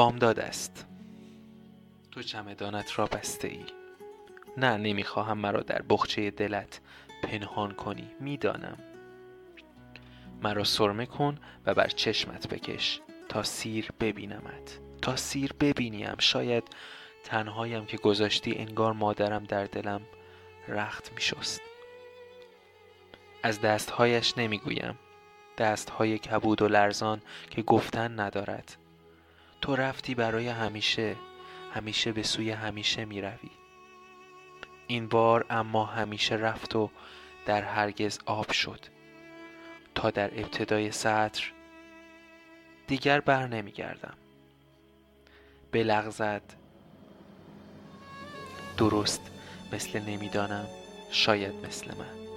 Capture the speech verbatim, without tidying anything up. بامداد است. تو چمدانت را بسته ای. نه، نمیخواهم مرا در بخچه دلت پنهان کنی، میدانم. مرا سرمه کن و بر چشمت بکش تا سیر ببینمت، تا سیر ببینیم. شاید تنهایم که گذاشتی، انگار مادرم در دلم رخت میشست. از دستهایش نمیگویم، دستهای کبود و لرزان که گفتن ندارد. تو رفتی برای همیشه، همیشه به سوی همیشه میروی. این بار اما همیشه رفت و در هرگز آب شد، تا در ابتدای سطر دیگر بر نمی گردم. بلغزد، درست مثل نمیدانم، شاید مثل من.